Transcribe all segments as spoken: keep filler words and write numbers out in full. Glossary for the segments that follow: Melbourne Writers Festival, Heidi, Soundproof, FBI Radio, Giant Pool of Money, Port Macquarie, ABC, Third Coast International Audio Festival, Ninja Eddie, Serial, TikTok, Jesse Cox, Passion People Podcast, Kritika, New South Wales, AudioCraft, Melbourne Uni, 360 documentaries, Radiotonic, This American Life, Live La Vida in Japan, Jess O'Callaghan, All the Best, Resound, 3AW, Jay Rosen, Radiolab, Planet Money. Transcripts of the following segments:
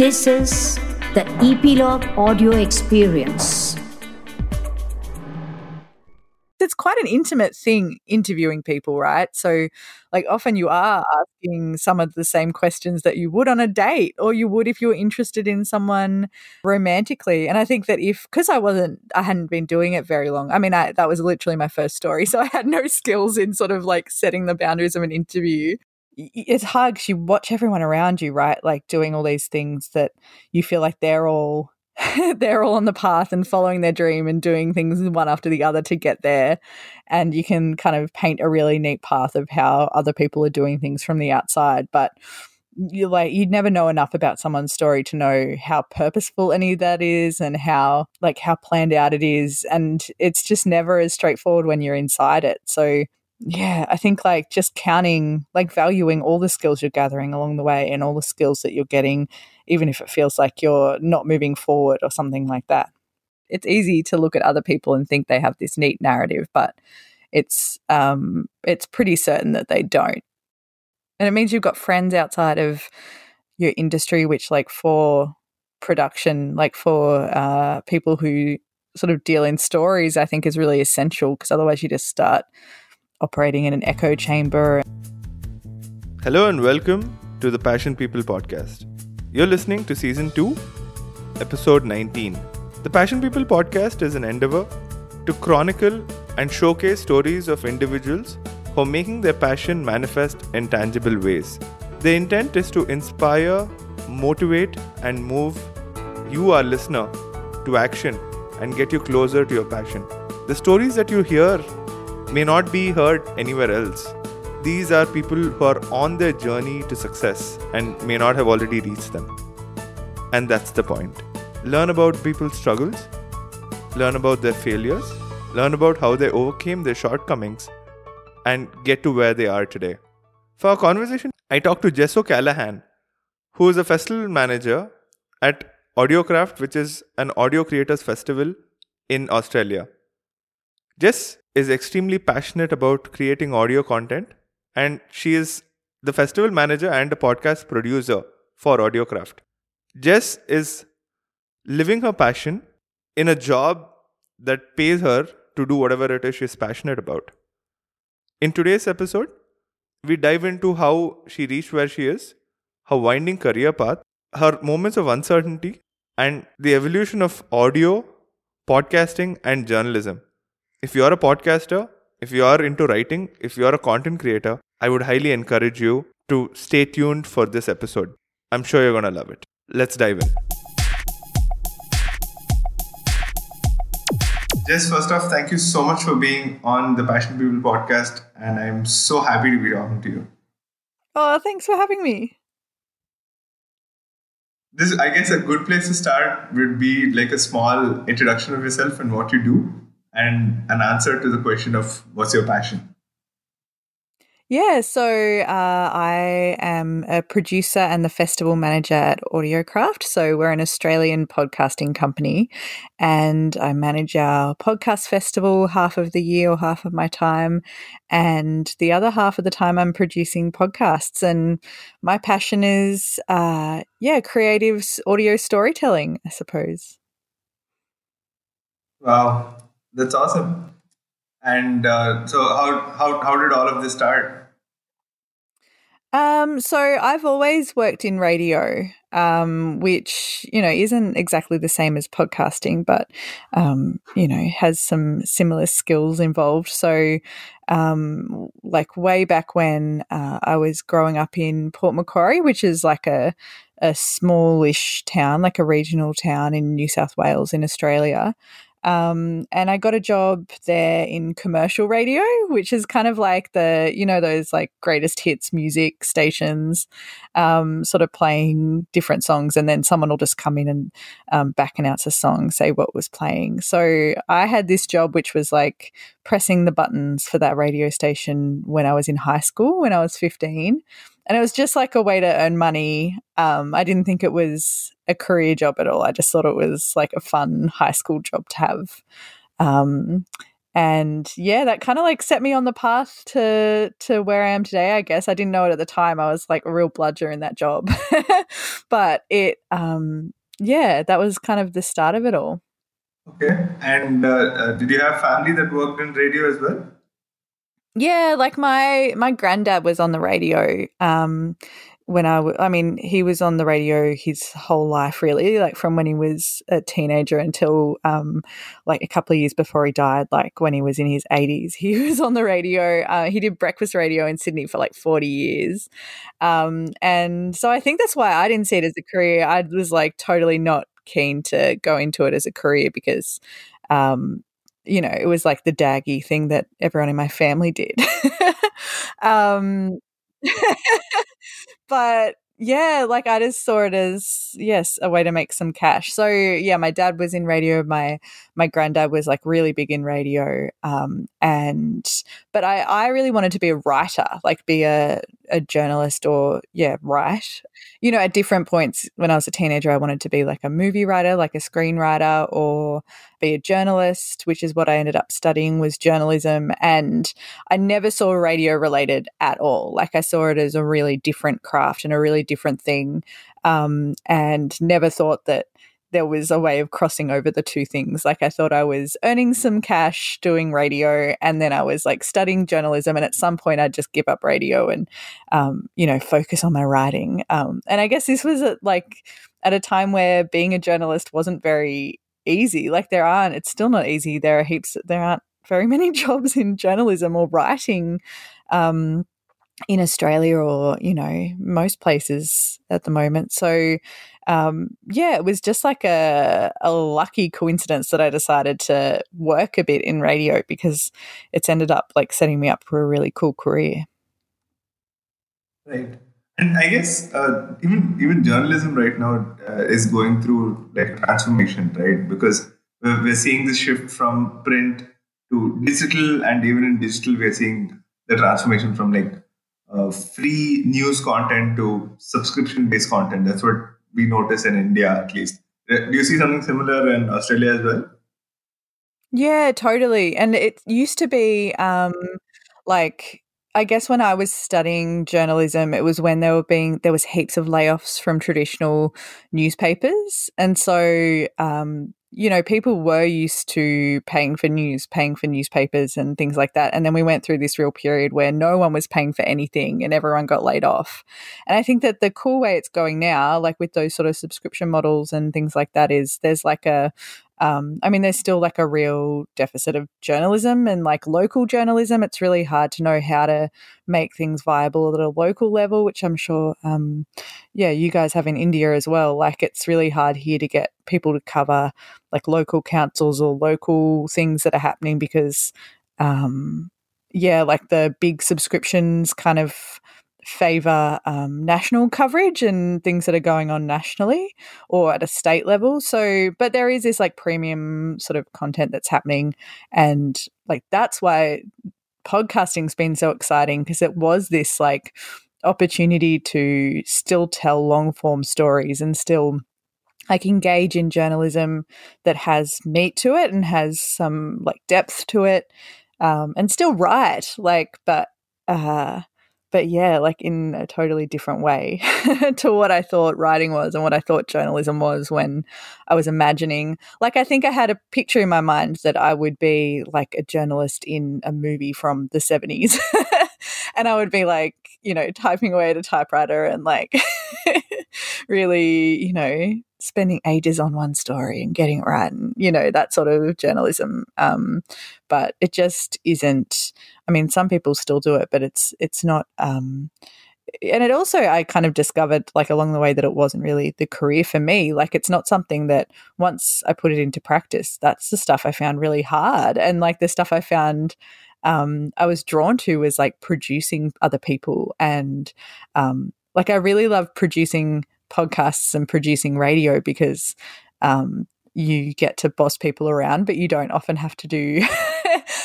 This is the Epilogue Audio Experience. It's quite an intimate thing interviewing people, right? So like often you are asking some of the same questions that you would on a date or you would if you were interested in someone romantically. And I think that if, because I wasn't, I hadn't been doing it very long. I mean, I, that was literally my first story. So I had no skills in sort of like setting the boundaries of an interview. It's hard because you watch everyone around you, right? Like doing all these things that you feel like they're all they're all on the path and following their dream and doing things one after the other to get there. And you can kind of paint a really neat path of how other people are doing things from the outside. But you like you'd never know enough about someone's story to know how purposeful any of that is and how like how planned out it is. And it's just never as straightforward when you're inside it. So yeah, I think like just counting, like valuing all the skills you're gathering along the way and all the skills that you're getting, even if it feels like you're not moving forward or something like that. It's easy to look at other people and think they have this neat narrative, but it's um, it's pretty certain that they don't. And it means you've got friends outside of your industry, which like for production, like for uh, people who sort of deal in stories, I think is really essential, because otherwise you just start operating in an echo chamber. Hello and welcome to the Passion People Podcast. You're listening to Season two, Episode nineteen. The Passion People Podcast is an endeavor to chronicle and showcase stories of individuals who are making their passion manifest in tangible ways. The intent is to inspire, motivate, and move you, our listener, to action and get you closer to your passion. The stories that you hear may not be heard anywhere else. These are people who are on their journey to success and may not have already reached them. And that's the point. Learn about people's struggles, learn about their failures, learn about how they overcame their shortcomings and get to where they are today. For our conversation, I talked to Jess O'Callaghan, who is a festival manager at AudioCraft, which is an audio creators festival in Australia. Jess is extremely passionate about creating audio content, and she is the festival manager and a podcast producer for AudioCraft. Jess is living her passion in a job that pays her to do whatever it is she's passionate about. In today's episode, we dive into how she reached where she is, her winding career path, her moments of uncertainty, and the evolution of audio, podcasting, and journalism. If you're a podcaster, if you're into writing, if you're a content creator, I would highly encourage you to stay tuned for this episode. I'm sure you're going to love it. Let's dive in. Jess, first off, thank you so much for being on the Passion People Podcast, and I'm so happy to be talking to you. Oh, thanks for having me. This, I guess, a good place to start would be like a small introduction of yourself and what you do, and an answer to the question of what's your passion? Yeah, so uh, I am a producer and the festival manager at AudioCraft. So we're an Australian podcasting company, and I manage our podcast festival half of the year or half of my time, and the other half of the time I'm producing podcasts. And my passion is, uh, yeah, creative audio storytelling, I suppose. Wow. That's awesome. And uh, so how, how how did all of this start? Um, so I've always worked in radio, um, which, you know, isn't exactly the same as podcasting, but, um, you know, has some similar skills involved. So um, like way back when uh, I was growing up in Port Macquarie, which is like a, a smallish town, like a regional town in New South Wales in Australia. Um, and I got a job there in commercial radio, which is kind of like the, you know, those like greatest hits music stations, um, sort of playing different songs, and then someone will just come in and um, back announce a song, say what was playing. So I had this job which was like pressing the buttons for that radio station when I was in high school, when I was fifteen. And it was just like a way to earn money. Um, I didn't think it was a career job at all. I just thought it was like a fun high school job to have. Um, And yeah, that kind of like set me on the path to to where I am today, I guess. I didn't know it at the time. I was like a real bludger in that job. But it, um, yeah, that was kind of the start of it all. Okay. And uh, uh, did you have family that worked in radio as well? Yeah, like my my granddad was on the radio. Um, when I, w- I mean, he was on the radio his whole life, really, like from when he was a teenager until um, like a couple of years before he died, like when he was in his eighties, he was on the radio. Uh, he did breakfast radio in Sydney for like forty years. Um, and so I think that's why I didn't see it as a career. I was like totally not keen to go into it as a career because, um, you know, it was like the daggy thing that everyone in my family did. um But, yeah, like I just saw it as, yes, a way to make some cash. So, yeah, my dad was in radio. My my granddad was, like, really big in radio. Um, and But I, I really wanted to be a writer, like be a, a journalist or, yeah, write. You know, at different points when I was a teenager, I wanted to be, like, a movie writer, like a screenwriter, or be a journalist, which is what I ended up studying was journalism. And I never saw radio related at all. Like I saw it as a really different craft and a really different thing, um, and never thought that there was a way of crossing over the two things. Like I thought I was earning some cash doing radio, and then I was like studying journalism, and at some point I'd just give up radio and, um, you know, focus on my writing. Um, and I guess this was at, like at a time where being a journalist wasn't very easy. Like there aren't, it's still not easy. There are heaps, there aren't very many jobs in journalism or writing, um, in Australia or, you know, most places at the moment. So, um, yeah, it was just like a, a lucky coincidence that I decided to work a bit in radio because it's ended up like setting me up for a really cool career. Right. And I guess uh, even even journalism right now uh, is going through like transformation, right? Because we're, we're seeing this shift from print to digital, and even in digital, we're seeing the transformation from like uh, free news content to subscription-based content. That's what we notice in India, at least. Do you see something similar in Australia as well? Yeah, totally. And it used to be um, like, I guess when I was studying journalism, it was when there were being there was heaps of layoffs from traditional newspapers, and so um, you know, people were used to paying for news, paying for newspapers and things like that. And then we went through this real period where no one was paying for anything, and everyone got laid off. And I think that the cool way it's going now, like with those sort of subscription models and things like that, is there's like a Um, I mean, there's still like a real deficit of journalism and like local journalism. It's really hard to know how to make things viable at a local level, which I'm sure, um, yeah, you guys have in India as well. Like it's really hard here to get people to cover like local councils or local things that are happening because, um, yeah, like the big subscriptions kind of favour um, national coverage and things that are going on nationally or at a state level. So, but there is this like premium sort of content that's happening, and like that's why podcasting's been so exciting, because it was this like opportunity to still tell long form stories and still like engage in journalism that has meat to it and has some like depth to it, um, and still write like, but uh But, yeah, like in a totally different way to what I thought writing was and what I thought journalism was when I was imagining. Like I think I had a picture in my mind that I would be like a journalist in a movie from the seventies and I would be like, you know, typing away at a typewriter and like really, you know, spending ages on one story and getting it right and, you know, that sort of journalism. Um, but it just isn't – I mean, some people still do it, but it's it's not um, – and it also I kind of discovered like along the way that it wasn't really the career for me. Like it's not something that once I put it into practice, that's the stuff I found really hard, and like the stuff I found – Um, I was drawn to was like producing other people, and um, like I really love producing podcasts and producing radio because um, you get to boss people around, but you don't often have to do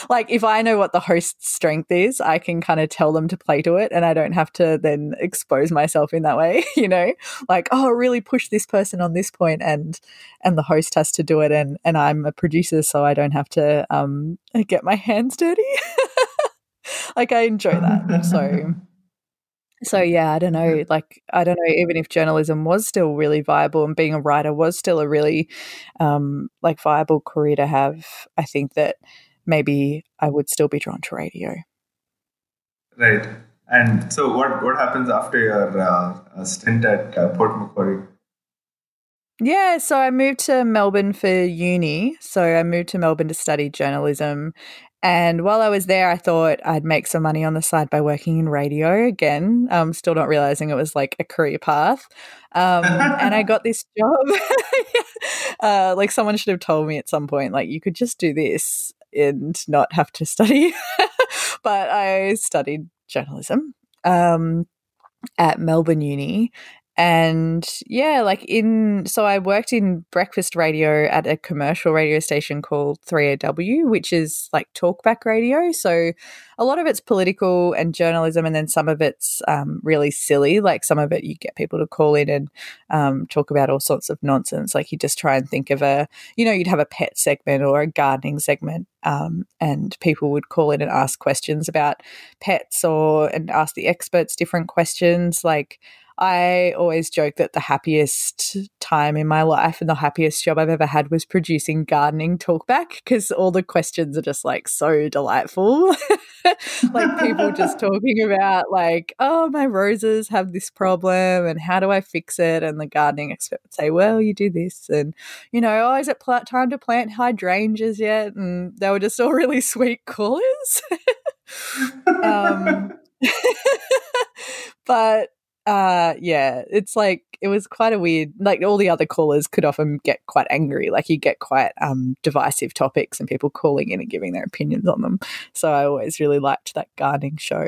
like if I know what the host's strength is, I can kind of tell them to play to it, and I don't have to then expose myself in that way, you know, like, oh, really push this person on this point, and and the host has to do it, and and I'm a producer, so I don't have to um get my hands dirty. Like, I enjoy that. So So, yeah, I don't know, like, I don't know, even if journalism was still really viable and being a writer was still a really, um, like, viable career to have, I think that maybe I would still be drawn to radio. Right. And so what, what happens after your uh, stint at uh, Port Macquarie? Yeah, so I moved to Melbourne for uni. So I moved to Melbourne to study journalism. And while I was there, I thought I'd make some money on the side by working in radio again. Um, still not realizing it was like a career path. Um, and I got this job. uh, like someone should have told me at some point, like, you could just do this and not have to study. But I studied journalism um, at Melbourne Uni. And yeah, like in, so I worked in breakfast radio at a commercial radio station called three A W, which is like talkback radio. So a lot of it's political and journalism, and then some of it's um, really silly. Like some of it you get people to call in and um, talk about all sorts of nonsense. Like you just try and think of a, you know, you'd have a pet segment or a gardening segment. Um, and people would call in and ask questions about pets or and ask the experts different questions. Like I always joke that the happiest time in my life and the happiest job I've ever had was producing gardening talkback, because all the questions are just like so delightful. Like people just talking about like, oh, my roses have this problem and how do I fix it? And the gardening expert would say, well, you do this, and, you know, oh, is it pl- time to plant hydrangeas yet? And they were just all really sweet callers. um, but uh, yeah, it's like it was quite a weird, like all the other callers could often get quite angry. Like you get quite um, divisive topics and people calling in and giving their opinions on them. So I always really liked that gardening show.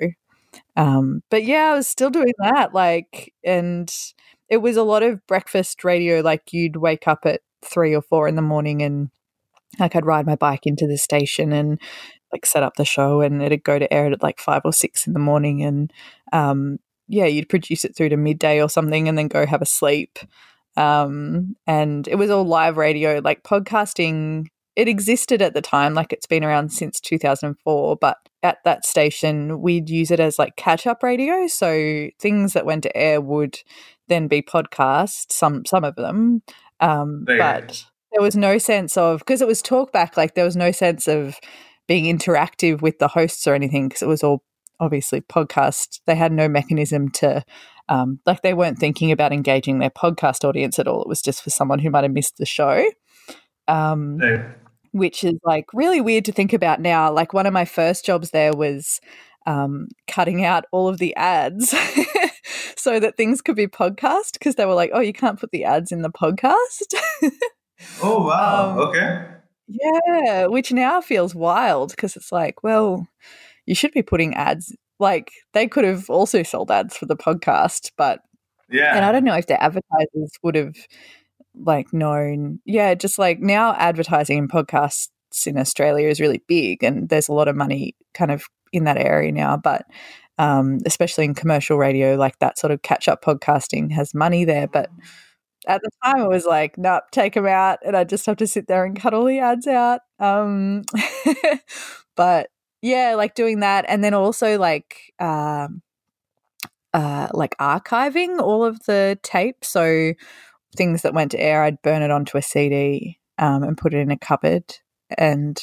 Um, but yeah, I was still doing that. Like, and it was a lot of breakfast radio. Like you'd wake up at three or four in the morning and like I'd ride my bike into the station and like set up the show, and it'd go to air at like five or six in the morning, and um, yeah, you'd produce it through to midday or something and then go have a sleep. Um, and it was all live radio. Like podcasting, it existed at the time, like it's been around since two thousand four, but at that station we'd use it as like catch-up radio. So things that went to air would then be podcast, some some of them, um, but there was no sense of, because it was talkback, like there was no sense of being interactive with the hosts or anything, because it was all obviously podcast. They had no mechanism to, um, like they weren't thinking about engaging their podcast audience at all. It was just for someone who might have missed the show, um, no. which is like really weird to think about now. Like one of my first jobs there was um, cutting out all of the ads so that things could be podcast, because they were like, oh, you can't put the ads in the podcast. Oh, wow. Um, okay. Yeah, which now feels wild, because it's like, well, you should be putting ads. Like they could have also sold ads for the podcast, but yeah. And I don't know if the advertisers would have like known. Yeah, just like now advertising in podcasts in Australia is really big, and there's a lot of money kind of in that area now, but um, especially in commercial radio, like that sort of catch-up podcasting has money there, but at the time, it was like, nope, take them out, and I just have to sit there and cut all the ads out. Um, but yeah, like doing that, and then also like, um, uh, like archiving all of the tape. So things that went to air, I'd burn it onto a C D um, and put it in a cupboard, and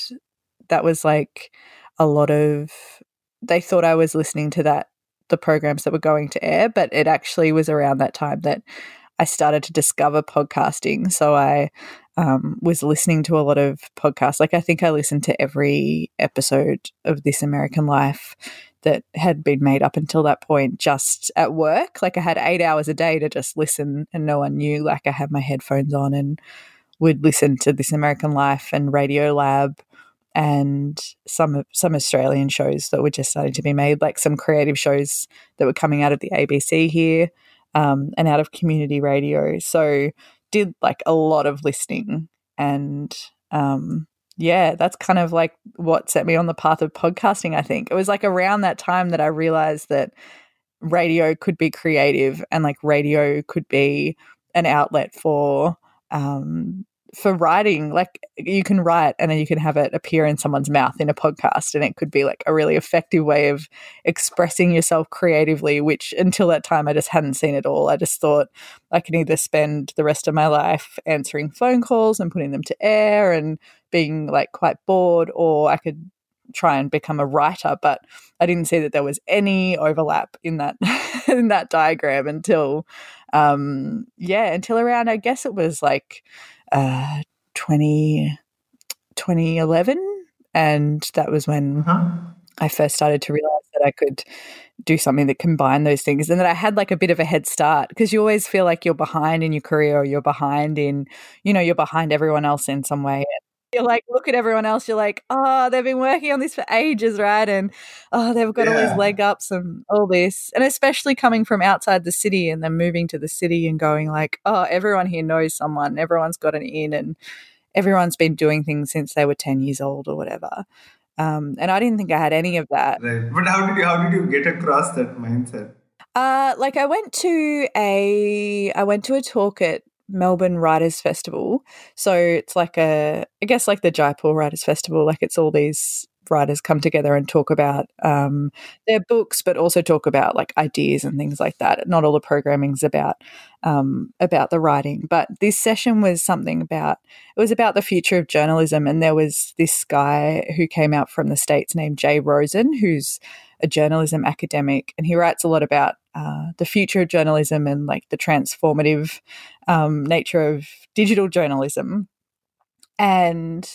that was like a lot of. They thought I was listening to that the programs that were going to air, but it actually was around that time that I started to discover podcasting. So I um, was listening to a lot of podcasts. Like I think I listened to every episode of This American Life that had been made up until that point just at work. Like I had eight hours a day to just listen, and no one knew. Like I had my headphones on and would listen to This American Life and Radiolab and some some Australian shows that were just starting to be made, like some creative shows that were coming out of the A B C here. Um, and out of community radio. So did like a lot of listening, and um, yeah, that's kind of like what set me on the path of podcasting, I think. It was like around that time that I realized that radio could be creative and like radio could be an outlet for um, for writing. Like you can write and then you can have it appear in someone's mouth in a podcast, and it could be like a really effective way of expressing yourself creatively, which until that time I just hadn't seen at all. I just thought I can either spend the rest of my life answering phone calls and putting them to air and being like quite bored, or I could try and become a writer. But I didn't see that there was any overlap in that in that diagram until um yeah until around, I guess it was like uh twenty eleven, and that was when uh-huh. I first started to realize that I could do something that combined those things, and that I had like a bit of a head start, because you always feel like you're behind in your career, or you're behind in you know you're behind everyone else in some way. You're like, look at everyone else. You're like, oh, they've been working on this for ages, right? And oh, they've got yeah. all these leg ups and all this. And especially coming from outside the city and then moving to the city and going like, oh, everyone here knows someone. Everyone's got an in, and everyone's been doing things since they were ten years old or whatever. Um, and I didn't think I had any of that. Right. But how did you how did you get across that mindset? Uh, like I went to a I went to a talk at Melbourne Writers Festival. So it's like a, I guess like the Giant Pool Writers Festival, like it's all these writers come together and talk about um, their books, but also talk about like ideas and things like that. Not all the programming's about um, about the writing, but this session was something about, it was about the future of journalism. And there was this guy who came out from the States named Jay Rosen, who's a journalism academic, and he writes a lot about uh, the future of journalism and like the transformative um, nature of digital journalism. And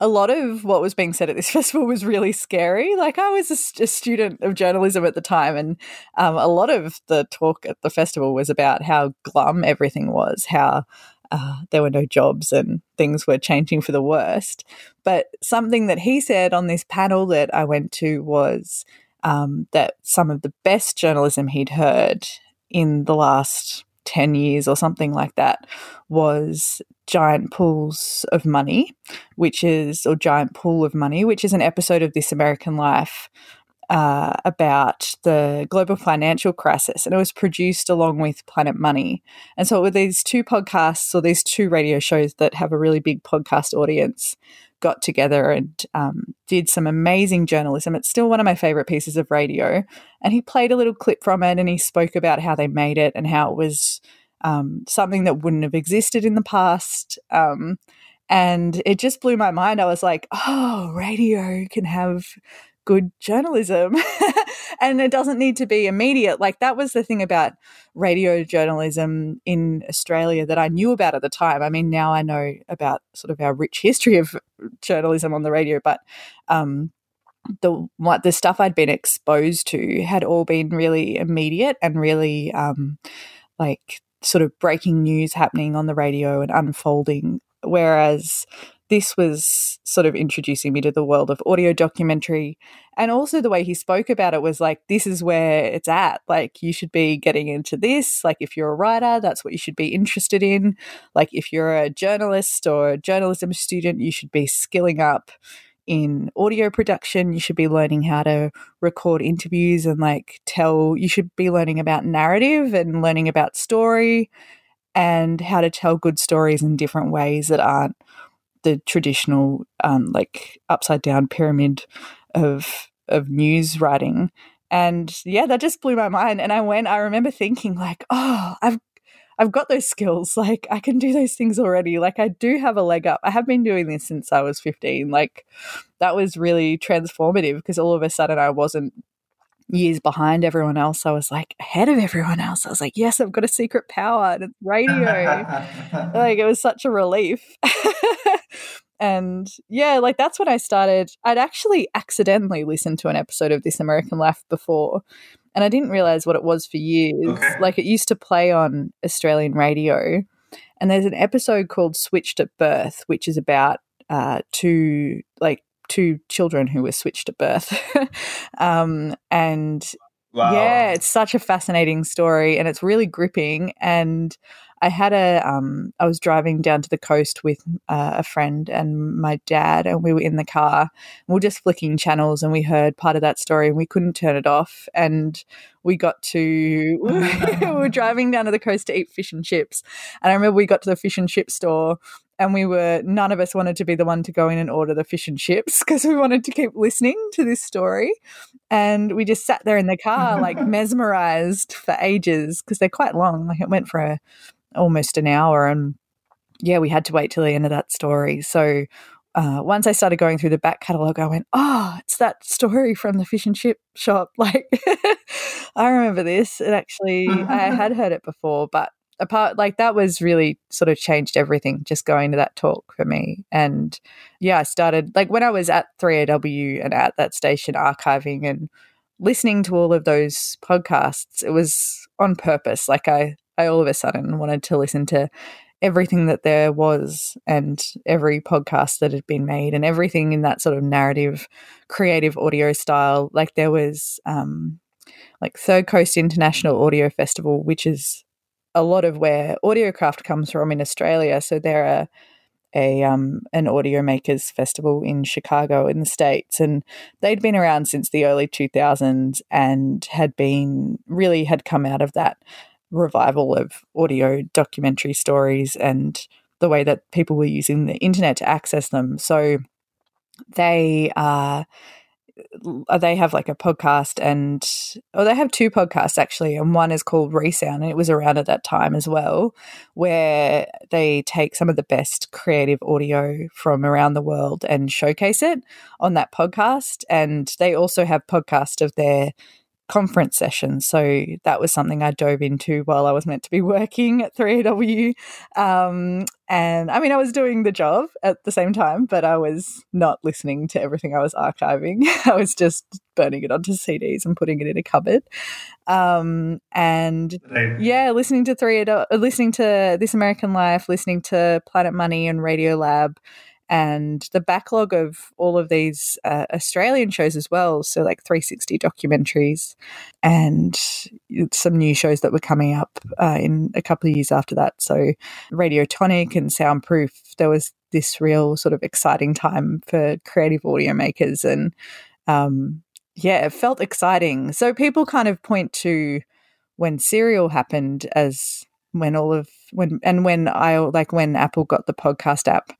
a lot of what was being said at this festival was really scary. Like I was a, a student of journalism at the time, and um, a lot of the talk at the festival was about how glum everything was, how uh, there were no jobs and things were changing for the worst. But something that he said on this panel that I went to was um, that some of the best journalism he'd heard in the last ten years or something like that was Giant Pools of Money, which is, or Giant Pool of Money, which is an episode of This American Life uh, about the global financial crisis. And it was produced along with Planet Money. And so it were these two podcasts, or these two radio shows that have a really big podcast audience, got together and um, did some amazing journalism. It's still one of my favourite pieces of radio. And he played a little clip from it, and he spoke about how they made it and how it was um, something that wouldn't have existed in the past. Um, and it just blew my mind. I was like, oh, radio can have good journalism. And it doesn't need to be immediate. Like that was the thing about radio journalism in Australia that I knew about at the time. I mean, now I know about sort of our rich history of journalism on the radio, but um, the what the stuff I'd been exposed to had all been really immediate and really um, like sort of breaking news happening on the radio and unfolding, whereas this was sort of introducing me to the world of audio documentary. And also the way he spoke about it was like, this is where it's at. Like you should be getting into this. Like if you're a writer, that's what you should be interested in. Like if you're a journalist or a journalism student, you should be skilling up in audio production. You should be learning how to record interviews and like tell, you should be learning about narrative and learning about story and how to tell good stories in different ways that aren't the traditional um, like upside down pyramid of of news writing. And yeah, that just blew my mind. And I went, I remember thinking like, oh, I've I've got those skills. Like I can do those things already. Like I do have a leg up. I have been doing this since I was fifteen. Like that was really transformative, because all of a sudden I wasn't years behind everyone else. I was like ahead of everyone else. I was like, yes, I've got a secret power, and it's radio. Like it was such a relief. And yeah, like that's when I started. I'd actually accidentally listened to an episode of This American Life before, and I didn't realize what it was for years. Okay. Like it used to play on Australian radio, and there's an episode called Switched at Birth, which is about uh, two like two children who were switched at birth. um, and wow. yeah, it's such a fascinating story, and it's really gripping. And I had a um, I was driving down to the coast with uh, a friend and my dad, and we were in the car. We were just flicking channels, and we heard part of that story, and we couldn't turn it off. And we got to we were driving down to the coast to eat fish and chips, and I remember we got to the fish and chip store. And we were, none of us wanted to be the one to go in and order the fish and chips because we wanted to keep listening to this story. And we just sat there in the car, like mesmerized for ages because they're quite long. Like it went for a, almost an hour. And yeah, we had to wait till the end of that story. So uh, once I started going through the back catalogue, I went, oh, it's that story from the fish and chip shop. Like I remember this. It actually, I had heard it before, but apart, like that was really sort of changed everything, just going to that talk for me. And yeah, I started like when I was at three A W and at that station archiving and listening to all of those podcasts, it was on purpose. Like I, I all of a sudden wanted to listen to everything that there was and every podcast that had been made and everything in that sort of narrative, creative audio style. Like there was um, like Third Coast International Audio Festival, which is a lot of where AudioCraft comes from in Australia. So they're a, a um, an audio makers festival in Chicago in the States, and they'd been around since the early two thousands and had been really had come out of that revival of audio documentary stories and the way that people were using the internet to access them. So they are. Uh, They have like a podcast and or they have two podcasts actually, and one is called Resound, and it was around at that time as well, where they take some of the best creative audio from around the world and showcase it on that podcast. And they also have podcast of their conference sessions. So that was something I dove into while I was meant to be working at three A W. Um, and I mean, I was doing the job at the same time, but I was not listening to everything I was archiving. I was just burning it onto C Ds and putting it in a cupboard. Um, and yeah, listening to three A W, listening to This American Life, listening to Planet Money and Radiolab, and the backlog of all of these uh, Australian shows as well, so like three sixty documentaries and some new shows that were coming up uh, in a couple of years after that. So Radiotonic and Soundproof, there was this real sort of exciting time for creative audio makers, and um, yeah, it felt exciting. So people kind of point to when Serial happened as when all of when and when I like when Apple got the podcast app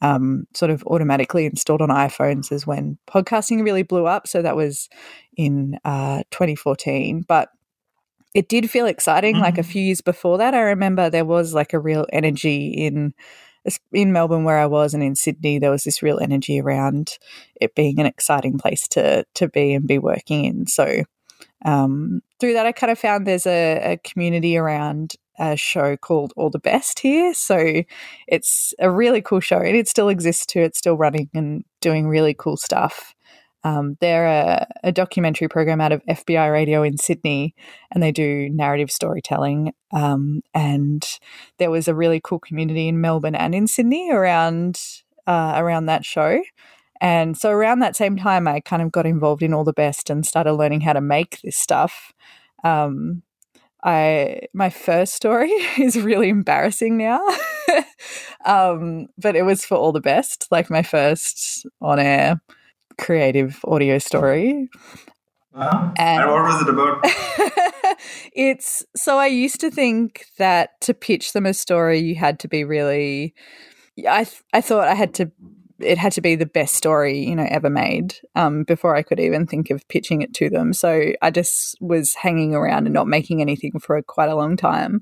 Um, sort of automatically installed on iPhones is when podcasting really blew up. So that was in uh, twenty fourteen, but it did feel exciting. Mm-hmm. Like a few years before that, I remember there was like a real energy in in Melbourne where I was, and in Sydney there was this real energy around it being an exciting place to to be and be working in. So um, through that, I kind of found there's a, a community around a show called All the Best here. So it's a really cool show, and it still exists too. It's still running and doing really cool stuff. Um, they're a, a documentary program out of F B I Radio in Sydney, and they do narrative storytelling. Um, and there was a really cool community in Melbourne and in Sydney around uh, around that show. And so around that same time, I kind of got involved in All the Best and started learning how to make this stuff. Um I my first story is really embarrassing now, um, but it was for All the Best, like my first on-air creative audio story. Wow. And, and what was it about? it's so I used to think that to pitch them a story, you had to be really. I I thought I had to. It had to be the best story, you know, ever made um, before I could even think of pitching it to them. So I just was hanging around and not making anything for a, quite a long time.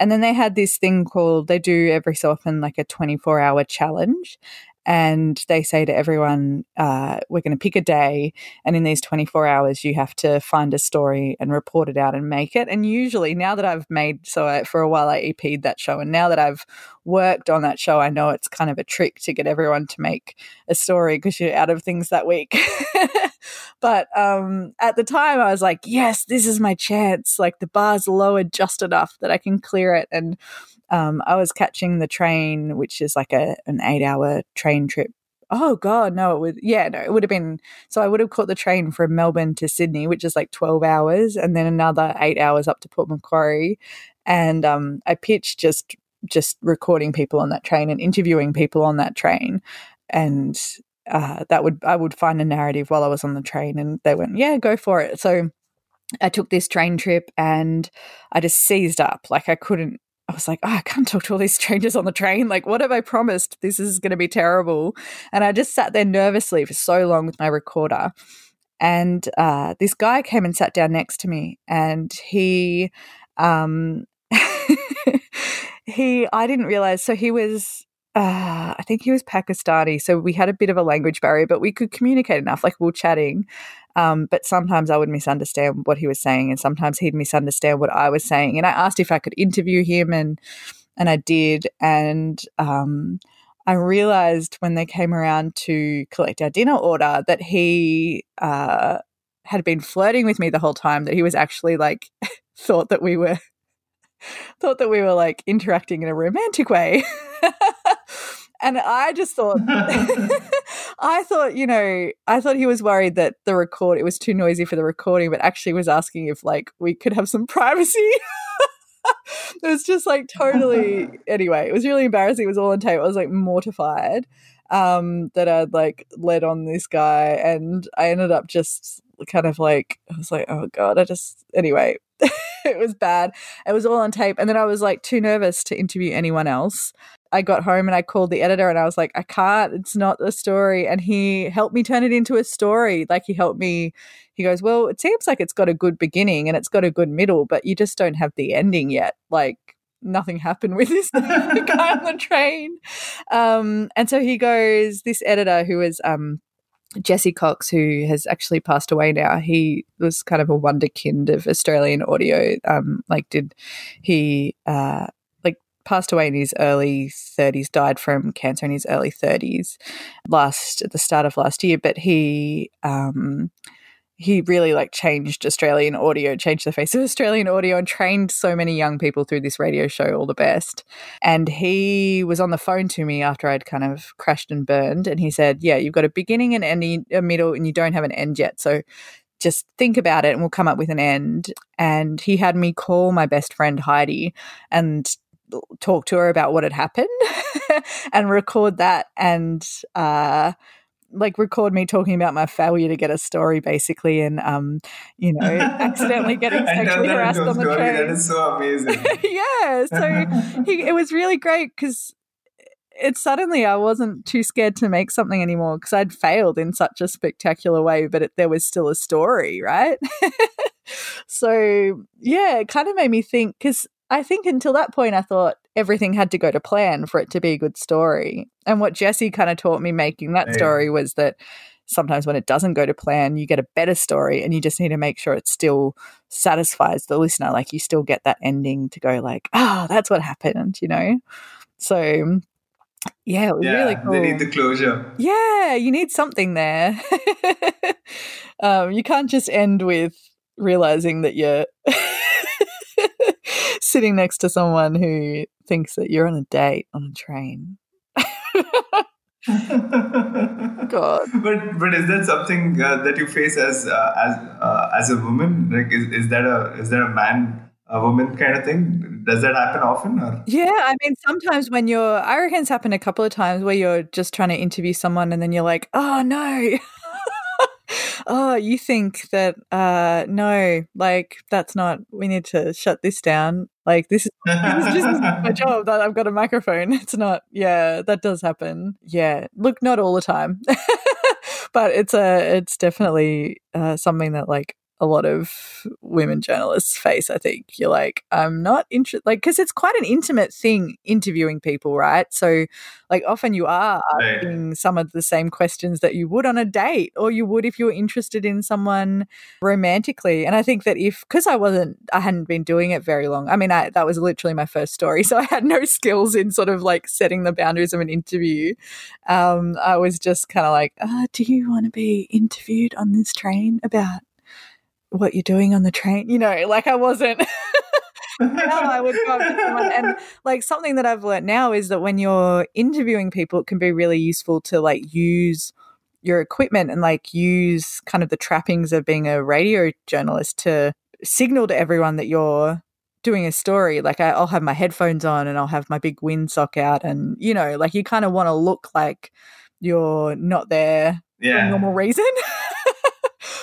And then they had this thing called, they do every so often like a twenty-four hour challenge, and they say to everyone, uh, we're going to pick a day, and in these twenty-four hours you have to find a story and report it out and make it. And usually now that I've made, so I, for a while I E P'd that show, and now that I've worked on that show, I know it's kind of a trick to get everyone to make a story because you're out of things that week. But um, at the time I was like, yes, this is my chance. Like the bar's lowered just enough that I can clear it. And um, I was catching the train, which is like a an eight-hour train trip. Oh, God, no, it would, yeah, no, it would have been, so I would have caught the train from Melbourne to Sydney, which is like twelve hours, and then another eight hours up to Port Macquarie. And um, I pitched just just recording people on that train and interviewing people on that train, and uh, that would I would find a narrative while I was on the train, and they went, yeah, go for it. So I took this train trip and I just seized up. Like I couldn't, I was like, oh, I can't talk to all these strangers on the train. Like, what have I promised? This is going to be terrible. And I just sat there nervously for so long with my recorder. And uh, this guy came and sat down next to me, and he, um, he, I didn't realize. So he was, uh, I think he was Pakistani. So we had a bit of a language barrier, but we could communicate enough. Like we were chatting, um, but sometimes I would misunderstand what he was saying, and sometimes he'd misunderstand what I was saying. And I asked if I could interview him, and and I did, and um, I realised when they came around to collect our dinner order that he uh, had been flirting with me the whole time, that he was actually like thought that we were thought that we were like interacting in a romantic way. And I just thought I thought, you know, I thought he was worried that the record it was too noisy for the recording, but actually was asking if like we could have some privacy. It was just like totally – anyway, it was really embarrassing. It was all on tape. I was like mortified um, that I'd like led on this guy, and I ended up just kind of like – I was like, oh, God, I just – anyway, it was bad. It was all on tape, and then I was like too nervous to interview anyone else. I got home and I called the editor and I was like, I can't, it's not a story. And he helped me turn it into a story. Like he helped me, he goes, well, it seems like it's got a good beginning and it's got a good middle, but you just don't have the ending yet. Like nothing happened with this guy on the train. Um, and so he goes, this editor who was um, Jesse Cox, who has actually passed away now, he was kind of a wonderkind of Australian audio. Um, like did he... Uh, passed away in his early thirties, died from cancer in his early thirties last at the start of last year. But he um, he really like changed Australian audio, changed the face of Australian audio, and trained so many young people through this radio show, All the Best. And he was on the phone to me after I'd kind of crashed and burned, and he said, yeah, you've got a beginning and ending, a middle, and you don't have an end yet. So just think about it and we'll come up with an end. And he had me call my best friend Heidi and talk to her about what had happened and record that, and uh like record me talking about my failure to get a story basically, and um you know accidentally getting sexually harassed on the train. That is so amazing. Yeah, so he, it was really great because it suddenly I wasn't too scared to make something anymore because I'd failed in such a spectacular way, but it, there was still a story, right? So yeah, it kind of made me think, because I think until that point I thought everything had to go to plan for it to be a good story. And what Jesse kind of taught me making that yeah. story was that sometimes when it doesn't go to plan, you get a better story, and you just need to make sure it still satisfies the listener. Like you still get that ending to go like, oh, that's what happened, you know? So yeah, it was yeah, really cool. They need the closure. Yeah, you need something there. um, you can't just end with realizing that you're – sitting next to someone who thinks that you're on a date on a train. God. But but is that something uh, that you face as uh, as uh, as a woman? Like is, is that a is that a man a woman kind of thing? Does that happen often? Or? Yeah, I mean sometimes when you're, I reckon it's happened a couple of times where you're just trying to interview someone and then you're like, oh no. Oh, you think that, uh, no, like that's not, we need to shut this down. Like this is, this is just my job that I've got a microphone. It's not, yeah, that does happen. Yeah. Look, not all the time, but it's a, it's definitely uh, something that like a lot of women journalists face, I think. You're like, I'm not interested, like, because it's quite an intimate thing interviewing people, right? So, like, often you are asking yeah. some of the same questions that you would on a date, or you would if you were interested in someone romantically. And I think that if, because I wasn't, I hadn't been doing it very long. I mean, I, that was literally my first story, so I had no skills in sort of like setting the boundaries of an interview. Um, I was just kind of like, oh, do you want to be interviewed on this train about what you're doing on the train, you know, like I wasn't. Now I would go up to someone, and like something that I've learned now is that when you're interviewing people, it can be really useful to like use your equipment and like use kind of the trappings of being a radio journalist to signal to everyone that you're doing a story, like I'll have my headphones on and I'll have my big windsock out, and, you know, like you kind of want to look like you're not there yeah. for a normal reason.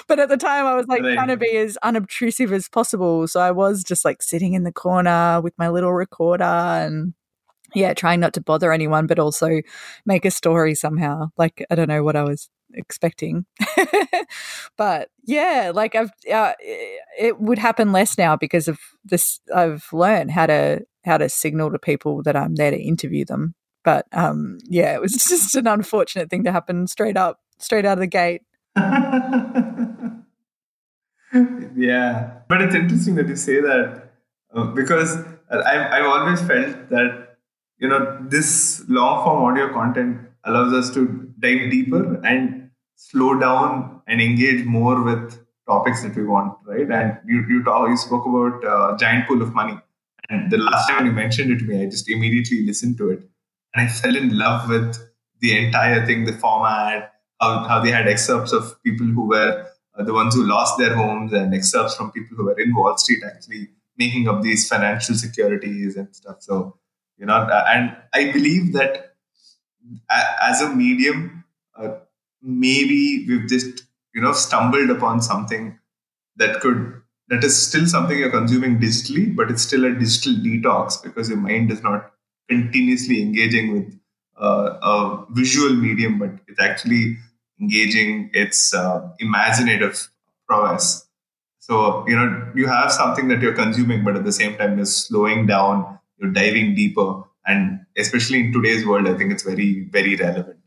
But at the time I was like really? trying to be as unobtrusive as possible. So I was just like sitting in the corner with my little recorder and yeah, trying not to bother anyone, but also make a story somehow. Like, I don't know what I was expecting. But yeah, like I've, uh, it would happen less now because of this. I've learned how to, how to signal to people that I'm there to interview them. But um, yeah, it was just an unfortunate thing to happen straight up, straight out of the gate. Yeah. But it's interesting that you say that uh, because I've, I've always felt that, you know, this long form audio content allows us to dive deeper and slow down and engage more with topics that we want, right? And you you, talk, you spoke about uh, Giant Pool of Money. And the last time you mentioned it to me, I just immediately listened to it. And I fell in love with the entire thing, the format, how, how they had excerpts of people who were uh, the ones who lost their homes and excerpts from people who were in Wall Street actually making up these financial securities and stuff. So, you know, and I believe that as a medium, uh, maybe we've just, you know, stumbled upon something that could, that is still something you're consuming digitally, but it's still a digital detox because your mind is not continuously engaging with uh, a visual medium, but it's actually engaging its uh, imaginative prowess. So, you know, you have something that you're consuming, but at the same time, you're slowing down, you're diving deeper. And especially in today's world, I think it's very, very relevant.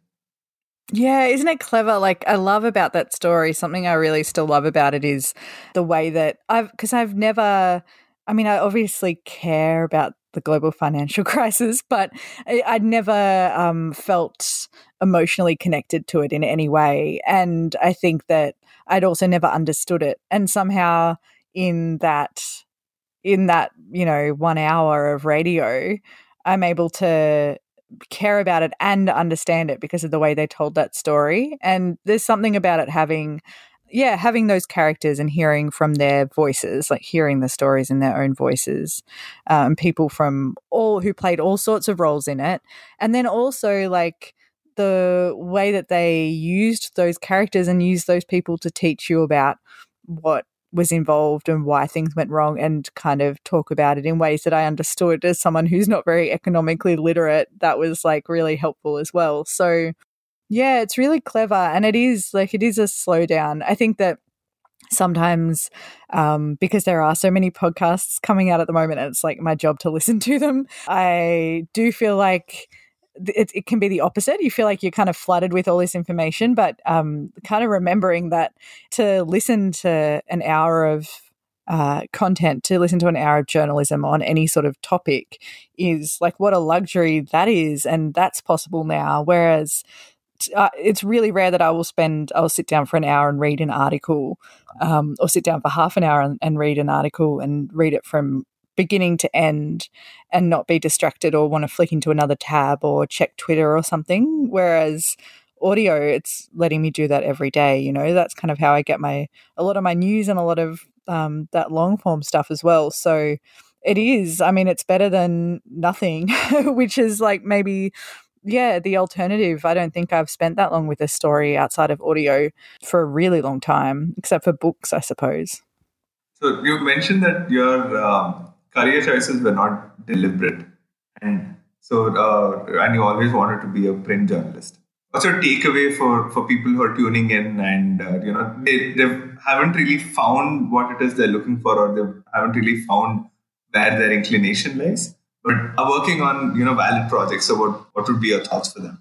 Yeah, isn't it clever? Like, I love about that story, something I really still love about it is the way that I've, because I've never, I mean, I obviously care about the global financial crisis, but I, I'd never um, felt emotionally connected to it in any way. And I think that I'd also never understood it. And somehow in that, in that, you know, one hour of radio, I'm able to care about it and understand it because of the way they told that story. And there's something about it having, yeah, having those characters and hearing from their voices, like hearing the stories in their own voices, um, people from all who played all sorts of roles in it. And then also like the way that they used those characters and used those people to teach you about what was involved and why things went wrong, and kind of talk about it in ways that I understood as someone who's not very economically literate. That was like really helpful as well. So yeah, it's really clever. And it is like, it is a slowdown. I think that sometimes um, because there are so many podcasts coming out at the moment and it's like my job to listen to them, I do feel like It, it can be the opposite. You feel like you're kind of flooded with all this information, but um, kind of remembering that to listen to an hour of uh, content, to listen to an hour of journalism on any sort of topic is like what a luxury that is, and that's possible now. Whereas uh, it's really rare that I will spend, I'll sit down for an hour and read an article um, or sit down for half an hour and, and read an article and read it from beginning to end and not be distracted or want to flick into another tab or check Twitter or something. Whereas audio, it's letting me do that every day. You know, that's kind of how I get my, a lot of my news and a lot of um, that long form stuff as well. So it is, I mean, it's better than nothing, which is like maybe, yeah, the alternative. I don't think I've spent that long with a story outside of audio for a really long time, except for books, I suppose. So you mentioned that you're, um... career choices were not deliberate, and so uh, and you always wanted to be a print journalist. What's your takeaway for, for people who are tuning in and uh, you know they they haven't really found what it is they're looking for, or they haven't really found where their inclination lies, but are working on you know valid projects? So what what would be your thoughts for them?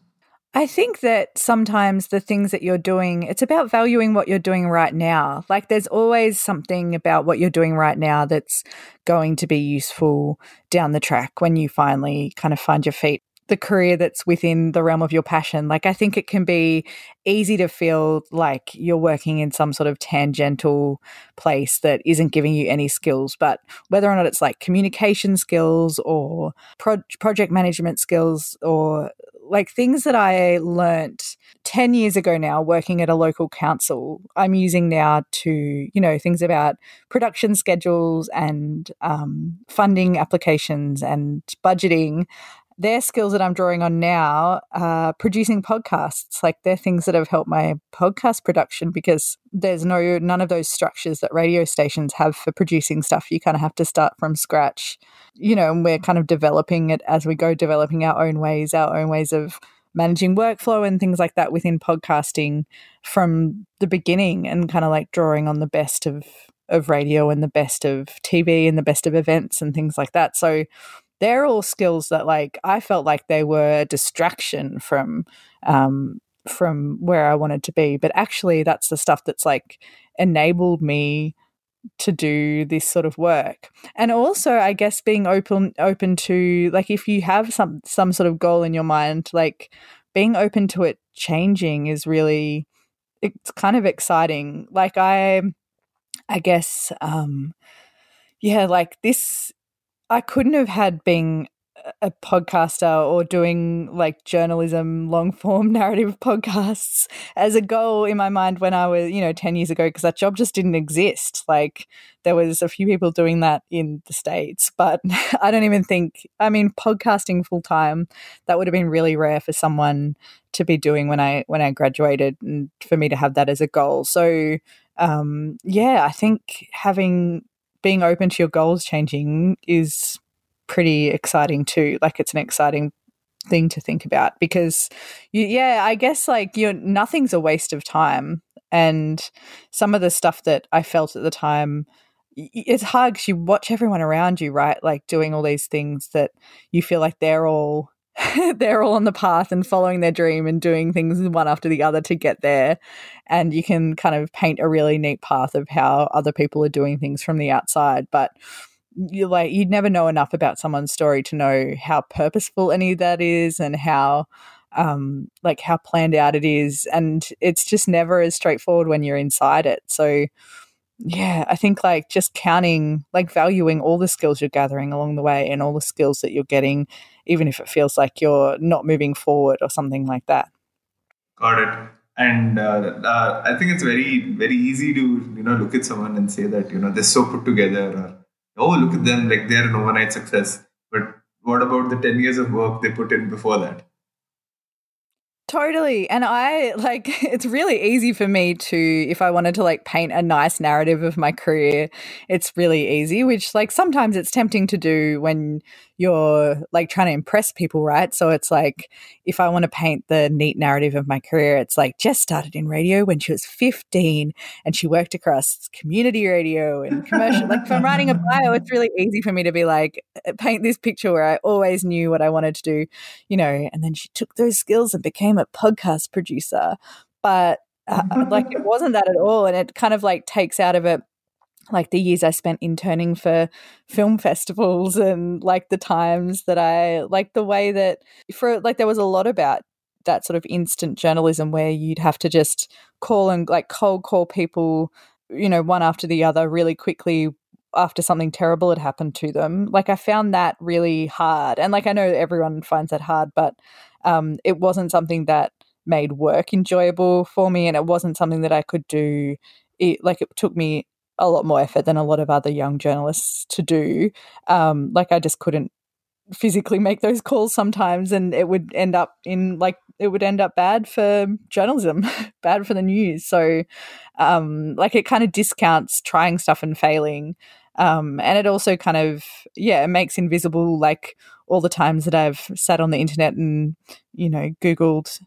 I think that sometimes the things that you're doing, it's about valuing what you're doing right now. Like there's always something about what you're doing right now that's going to be useful down the track when you finally kind of find your feet. The career that's within the realm of your passion. Like I think it can be easy to feel like you're working in some sort of tangential place that isn't giving you any skills, but whether or not it's like communication skills or pro- project management skills or like things that I learnt ten years ago now, working at a local council, I'm using now to, you know, things about production schedules and um, funding applications and budgeting. They're skills that I'm drawing on now, uh, producing podcasts. Like, they're things that have helped my podcast production, because there's no none of those structures that radio stations have for producing stuff. You kind of have to start from scratch, you know, and we're kind of developing it as we go, developing our own ways, our own ways of managing workflow and things like that within podcasting from the beginning, and kind of like drawing on the best of, of radio and the best of T V and the best of events and things like that. So they're all skills that, like, I felt like they were a distraction from um, from where I wanted to be. But actually that's the stuff that's, like, enabled me to do this sort of work. And also, I guess, being open open to, like, if you have some some sort of goal in your mind, like, being open to it changing is really, it's kind of exciting. Like, I I guess, um, yeah, like this... I couldn't have had being a podcaster or doing, like, journalism, long-form narrative podcasts as a goal in my mind when I was, you know, ten years ago, because that job just didn't exist. Like, there was a few people doing that in the States, but I don't even think, I mean, podcasting full-time, that would have been really rare for someone to be doing when I when I graduated, and for me to have that as a goal. So, um, yeah, I think having... being open to your goals changing is pretty exciting too. Like, it's an exciting thing to think about, because you, yeah, I guess, like, you know, nothing's a waste of time. And some of the stuff that I felt at the time, it's hard because you watch everyone around you, right? Like, doing all these things that you feel like they're all, they're all on the path and following their dream and doing things one after the other to get there. And you can kind of paint a really neat path of how other people are doing things from the outside. But you like, you'd never know enough about someone's story to know how purposeful any of that is, and how, um, like, how planned out it is. And it's just never as straightforward when you're inside it. So yeah, I think, like, just counting, like, valuing all the skills you're gathering along the way and all the skills that you're getting, even if it feels like you're not moving forward or something like that. Got it. And uh, uh, I think it's very, very easy to, you know, look at someone and say that, you know, they're so put together, or, oh, look at them, like, they're an overnight success. But what about the ten years of work they put in before that? Totally. And I, like, it's really easy for me to, if I wanted to, like, paint a nice narrative of my career, it's really easy, which, like, sometimes it's tempting to do when you're, like, trying to impress people, right? So it's like, if I want to paint the neat narrative of my career, it's like, Jess started in radio when she was fifteen and she worked across community radio and commercial. Like, if I'm writing a bio, it's really easy for me to be like, paint this picture where I always knew what I wanted to do, you know, and then she took those skills and became a podcast producer. But uh, like, it wasn't that at all. And it kind of, like, takes out of it, like, the years I spent interning for film festivals, and, like, the times that I, like, the way that for, like, there was a lot about that sort of instant journalism where you'd have to just call and, like, cold call people, you know, one after the other really quickly after something terrible had happened to them. Like, I found that really hard. And, like, I know everyone finds that hard, but um, it wasn't something that made work enjoyable for me, and it wasn't something that I could do. It, like, it took me a lot more effort than a lot of other young journalists to do. Um, like, I just couldn't physically make those calls sometimes, and it would end up in, like, it would end up bad for journalism, bad for the news. So, um, like, it kind of discounts trying stuff and failing. Um, and it also kind of, yeah, it makes invisible, like, all the times that I've sat on the internet and, you know, Googled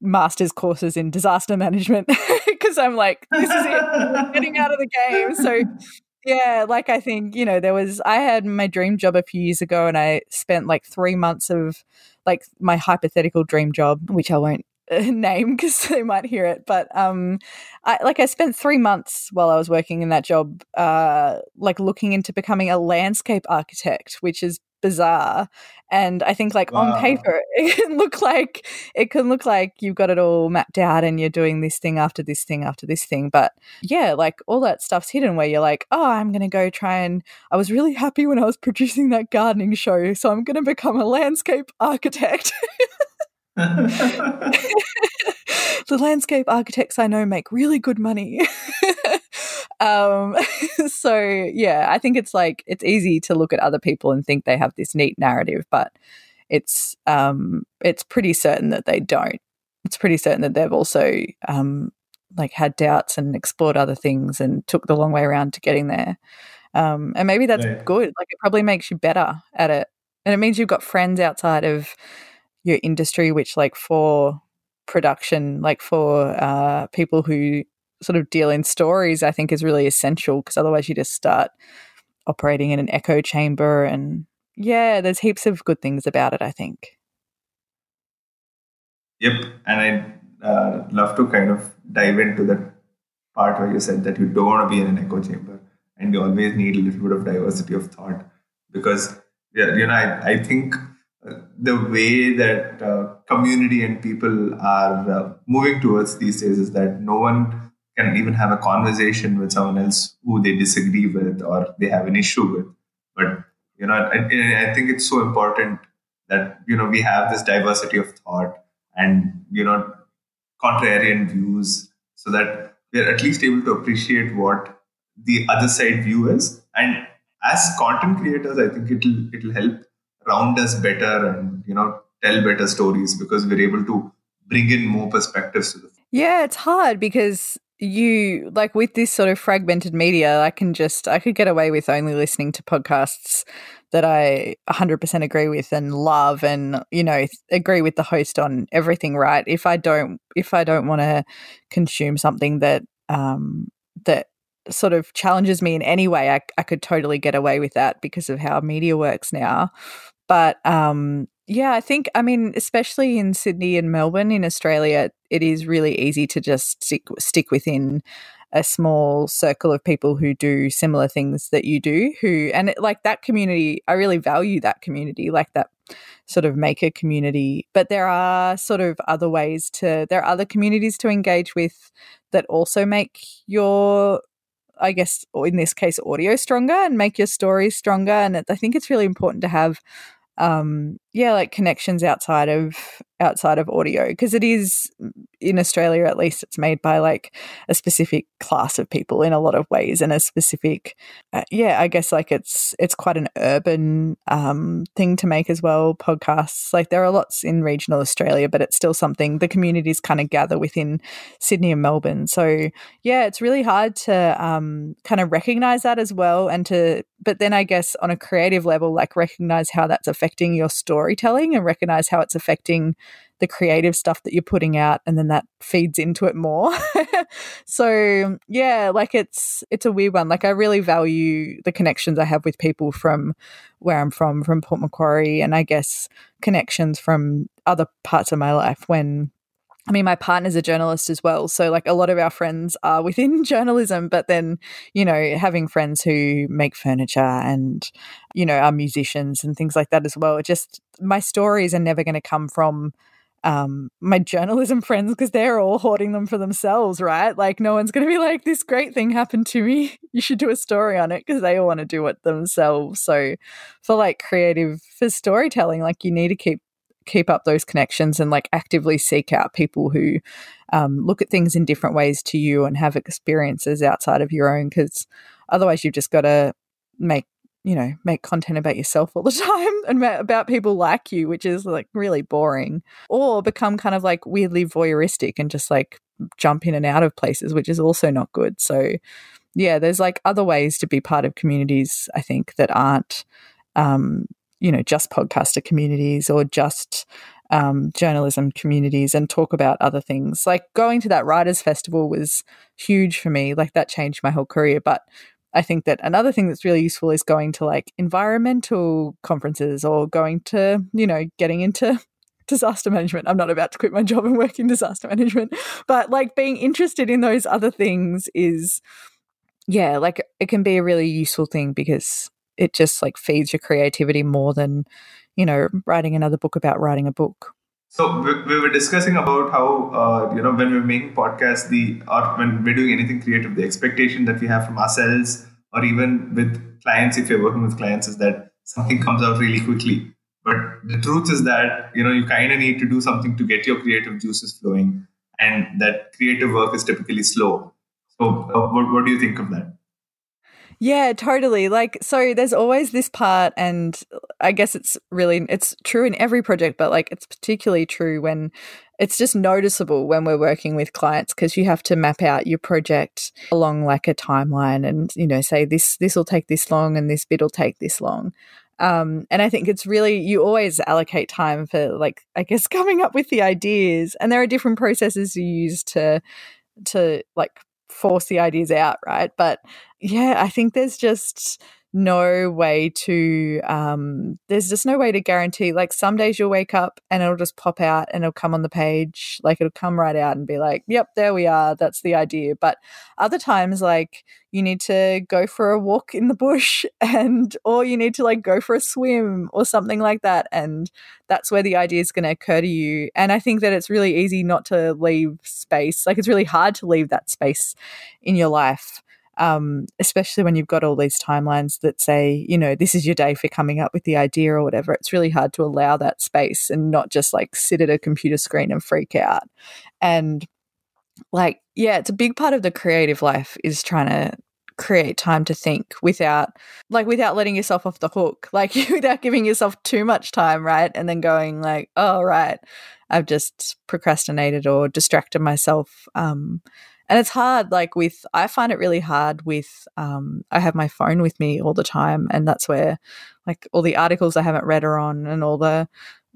master's courses in disaster management, because I'm like, this is it, I'm getting out of the game. So, yeah, like, I think, you know, there was, I had my dream job a few years ago, and I spent, like, three months of, like, my hypothetical dream job, which I won't name because they might hear it, but um I like I spent three months while I was working in that job uh like looking into becoming a landscape architect, which is bizarre. And I think, like, wow. On paper it can look like it can look like you've got it all mapped out and you're doing this thing after this thing after this thing, but yeah, like, all that stuff's hidden where you're like, oh, I'm gonna go try and I was really happy when I was producing that gardening show, so I'm gonna become a landscape architect. The landscape architects I know make really good money. um, so, yeah, I think it's like it's easy to look at other people and think they have this neat narrative, but it's um, it's pretty certain that they don't. It's pretty certain that they've also um, like had doubts and explored other things and took the long way around to getting there. Um, and maybe that's yeah. good. Like it probably makes you better at it. And it means you've got friends outside of your industry, which like for production, like for uh, people who sort of deal in stories, I think is really essential, because otherwise you just start operating in an echo chamber. And yeah, there's heaps of good things about it, I think. Yep. And I'd uh, love to kind of dive into that part where you said that you don't want to be in an echo chamber and you always need a little bit of diversity of thought, because, yeah, you know, I, I think the way that uh, community and people are uh, moving towards these days is that no one can even have a conversation with someone else who they disagree with or they have an issue with. But, you know, I, I think it's so important that, you know, we have this diversity of thought and, you know, contrarian views, so that we're at least able to appreciate what the other side view is. And as content creators, I think it'll it'll help round us better and, you know, tell better stories, because we're able to bring in more perspectives to the film. Yeah, it's hard because you, like with this sort of fragmented media, I can just, I could get away with only listening to podcasts that I one hundred percent agree with and love and, you know, agree with the host on everything, right? If I don't, if I don't want to consume something that, um, that, sort of challenges me in any way, I, I could totally get away with that because of how media works now. But um, yeah, I think, I mean, especially in Sydney and Melbourne, in Australia, it is really easy to just stick, stick within a small circle of people who do similar things that you do, who, and it, like that community, I really value that community, like that sort of maker community. But there are sort of other ways to, there are other communities to engage with that also make your, I guess, or in this case, audio stronger and make your story stronger. And I think it's really important to have, um, yeah, like connections outside of outside of audio, because it is, in Australia at least, it's made by like a specific class of people in a lot of ways, and a specific, uh, yeah, I guess like it's it's quite an urban um, thing to make as well. Podcasts, like there are lots in regional Australia, but it's still something the communities kind of gather within Sydney and Melbourne. So yeah, it's really hard to um, kind of recognise that as well, and to, but then I guess on a creative level, like recognise how that's affecting your story. Storytelling and recognize how it's affecting the creative stuff that you're putting out, and then that feeds into it more. So yeah, like it's it's a weird one. Like I really value the connections I have with people from where I'm from, from Port Macquarie, and I guess connections from other parts of my life. When I mean, my partner's a journalist as well, so like a lot of our friends are within journalism, but then, you know, having friends who make furniture and, you know, are musicians and things like that as well. It just, my stories are never going to come from um, my journalism friends, because they're all hoarding them for themselves, right? Like no one's going to be like, this great thing happened to me, you should do a story on it, because they all want to do it themselves. So for like creative, for storytelling, like you need to keep keep up those connections and like actively seek out people who um, look at things in different ways to you and have experiences outside of your own, because otherwise you've just got to make, you know, make content about yourself all the time and about people like you, which is like really boring, or become kind of like weirdly voyeuristic and just like jump in and out of places, which is also not good. So yeah, there's like other ways to be part of communities, I think, that aren't, um, you know, just podcaster communities or just um, journalism communities, and talk about other things. Like going to that Writers Festival was huge for me. Like that changed my whole career. But I think that another thing that's really useful is going to like environmental conferences, or going to, you know, getting into disaster management. I'm not about to quit my job and work in disaster management, but like being interested in those other things is, yeah, like it can be a really useful thing, because it just like feeds your creativity more than, you know, writing another book about writing a book. So we, we were discussing about how, uh, you know, when we're making podcasts, the, or when we're doing anything creative, the expectation that we have from ourselves, or even with clients, if you're working with clients, is that something comes out really quickly. But the truth is that, you know, you kind of need to do something to get your creative juices flowing. And that creative work is typically slow. So uh, what, what do you think of that? Yeah, totally. Like, so there's always this part, and I guess it's really, it's true in every project, but like it's particularly true when it's just noticeable when we're working with clients, because you have to map out your project along like a timeline and, you know, say this, this will take this long and this bit will take this long. Um, and I think it's really, you always allocate time for like, I guess, coming up with the ideas, and there are different processes you use to, to like force the ideas out, right? But yeah, I think there's just no way to, um, there's just no way to guarantee, like some days you'll wake up and it'll just pop out and it'll come on the page, like it'll come right out and be like, yep, there we are, that's the idea. But other times, like you need to go for a walk in the bush, and or you need to like go for a swim or something like that, and that's where the idea is going to occur to you. And I think that it's really easy not to leave space, like it's really hard to leave that space in your life. Um, especially when you've got all these timelines that say, you know, this is your day for coming up with the idea or whatever, it's really hard to allow that space and not just like sit at a computer screen and freak out. And like, yeah, it's a big part of the creative life is trying to create time to think without like without letting yourself off the hook, like without giving yourself too much time, right? And then going like, oh, right, I've just procrastinated or distracted myself. Um And it's hard, like with, I find it really hard with, um, I have my phone with me all the time, and that's where like all the articles I haven't read are on, and all the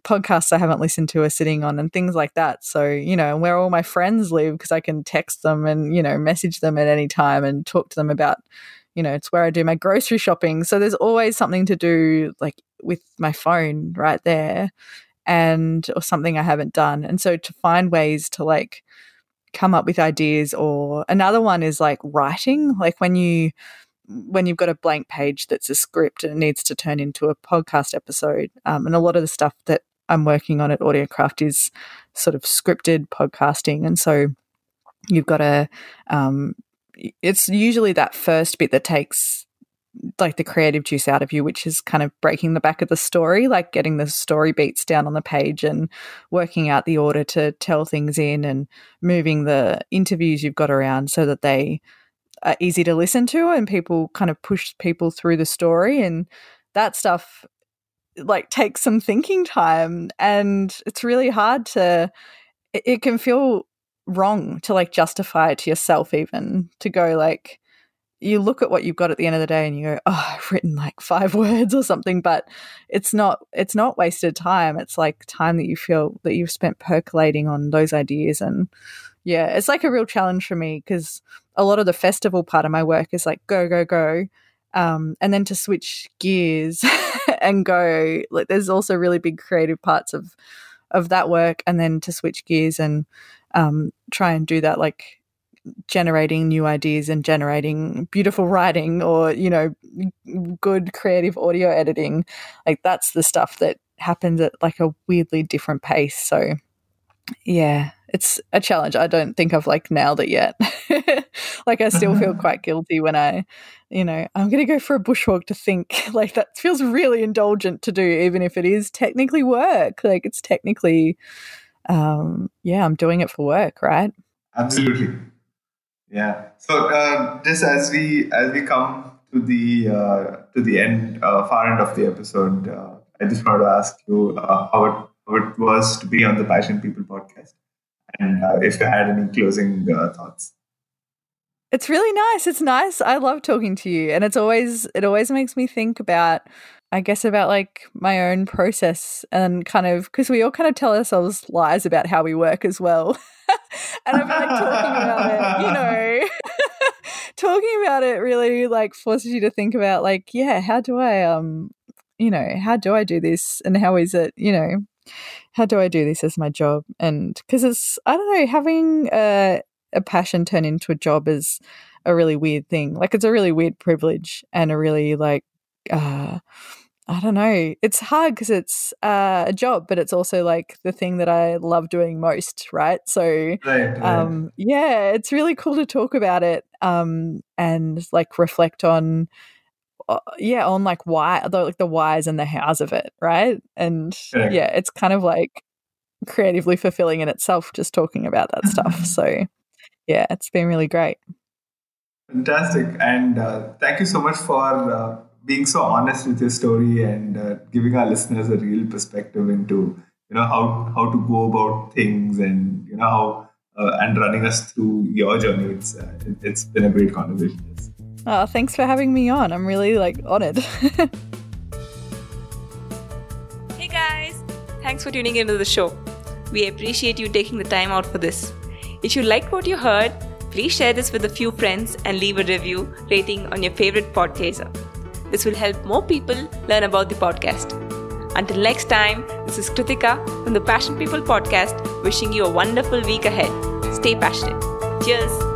podcasts I haven't listened to are sitting on, and things like that. So, you know, and where all my friends live, because I can text them and, you know, message them at any time and talk to them about, you know, it's where I do my grocery shopping. So there's always something to do like with my phone right there, and or something I haven't done. And so to find ways to like, come up with ideas. Or another one is like writing, like when you when you've got a blank page that's a script and it needs to turn into a podcast episode, um, and a lot of the stuff that I'm working on at AudioCraft is sort of scripted podcasting, and so you've got a um, it's usually that first bit that takes like the creative juice out of you, which is kind of breaking the back of the story, like getting the story beats down on the page and working out the order to tell things in, and moving the interviews you've got around so that they are easy to listen to and people kind of push people through the story. And that stuff like takes some thinking time, and it's really hard to, it, it can feel wrong to like justify it to yourself, even to go like, you look at what you've got at the end of the day and you go, oh, I've written like five words or something, but it's not, it's not wasted time. It's like time that you feel that you've spent percolating on those ideas. And yeah, it's like a real challenge for me, because a lot of the festival part of my work is like go, go, go. Um, and then to switch gears and go, like there's also really big creative parts of, of that work. And then to switch gears and um, try and do that, like, generating new ideas and generating beautiful writing, or, you know, good creative audio editing, like that's the stuff that happens at like a weirdly different pace. So yeah, it's a challenge. I don't think I've like nailed it yet. Like I still feel quite guilty when I, you know, I'm going to go for a bushwalk to think, like that feels really indulgent to do, even if it is technically work. Like it's technically, um, yeah, I'm doing it for work, right? Absolutely. Yeah. So uh, just as we as we come to the uh, to the end, uh, far end of the episode, uh, I just wanted to ask you uh, how, it, how it was to be on the Passion People podcast, and uh, if you had any closing uh, thoughts. It's really nice. It's nice. I love talking to you, and it's always it always makes me think about, I guess, about like my own process, and kind of because we all kind of tell ourselves lies about how we work as well. And I'm like talking about it, you know, talking about it really like forces you to think about like, yeah, how do I, um, you know, how do I do this, and how is it, you know, how do I do this as my job? And because it's, I don't know, having a, a passion turn into a job is a really weird thing. Like it's a really weird privilege, and a really like, uh, I don't know. It's hard because it's uh, a job, but it's also like the thing that I love doing most, right? So, right, um, right. Yeah, it's really cool to talk about it um, and like reflect on yeah, on like why, like the whys and the hows of it, right? And yeah. yeah, it's kind of like creatively fulfilling in itself just talking about that stuff. So yeah, it's been really great. Fantastic. And uh, thank you so much for uh, being so honest with your story and uh, giving our listeners a real perspective into, you know, how, how to go about things and, you know, how, uh, and running us through your journey. It's, uh, it, it's been a great conversation. Oh, thanks for having me on. I'm really like honored. Hey guys, thanks for tuning into the show. We appreciate you taking the time out for this. If you liked what you heard, please share this with a few friends and leave a review rating on your favorite podcaster. This will help more people learn about the podcast. Until next time, this is Kritika from the Passion People Podcast wishing you a wonderful week ahead. Stay passionate. Cheers.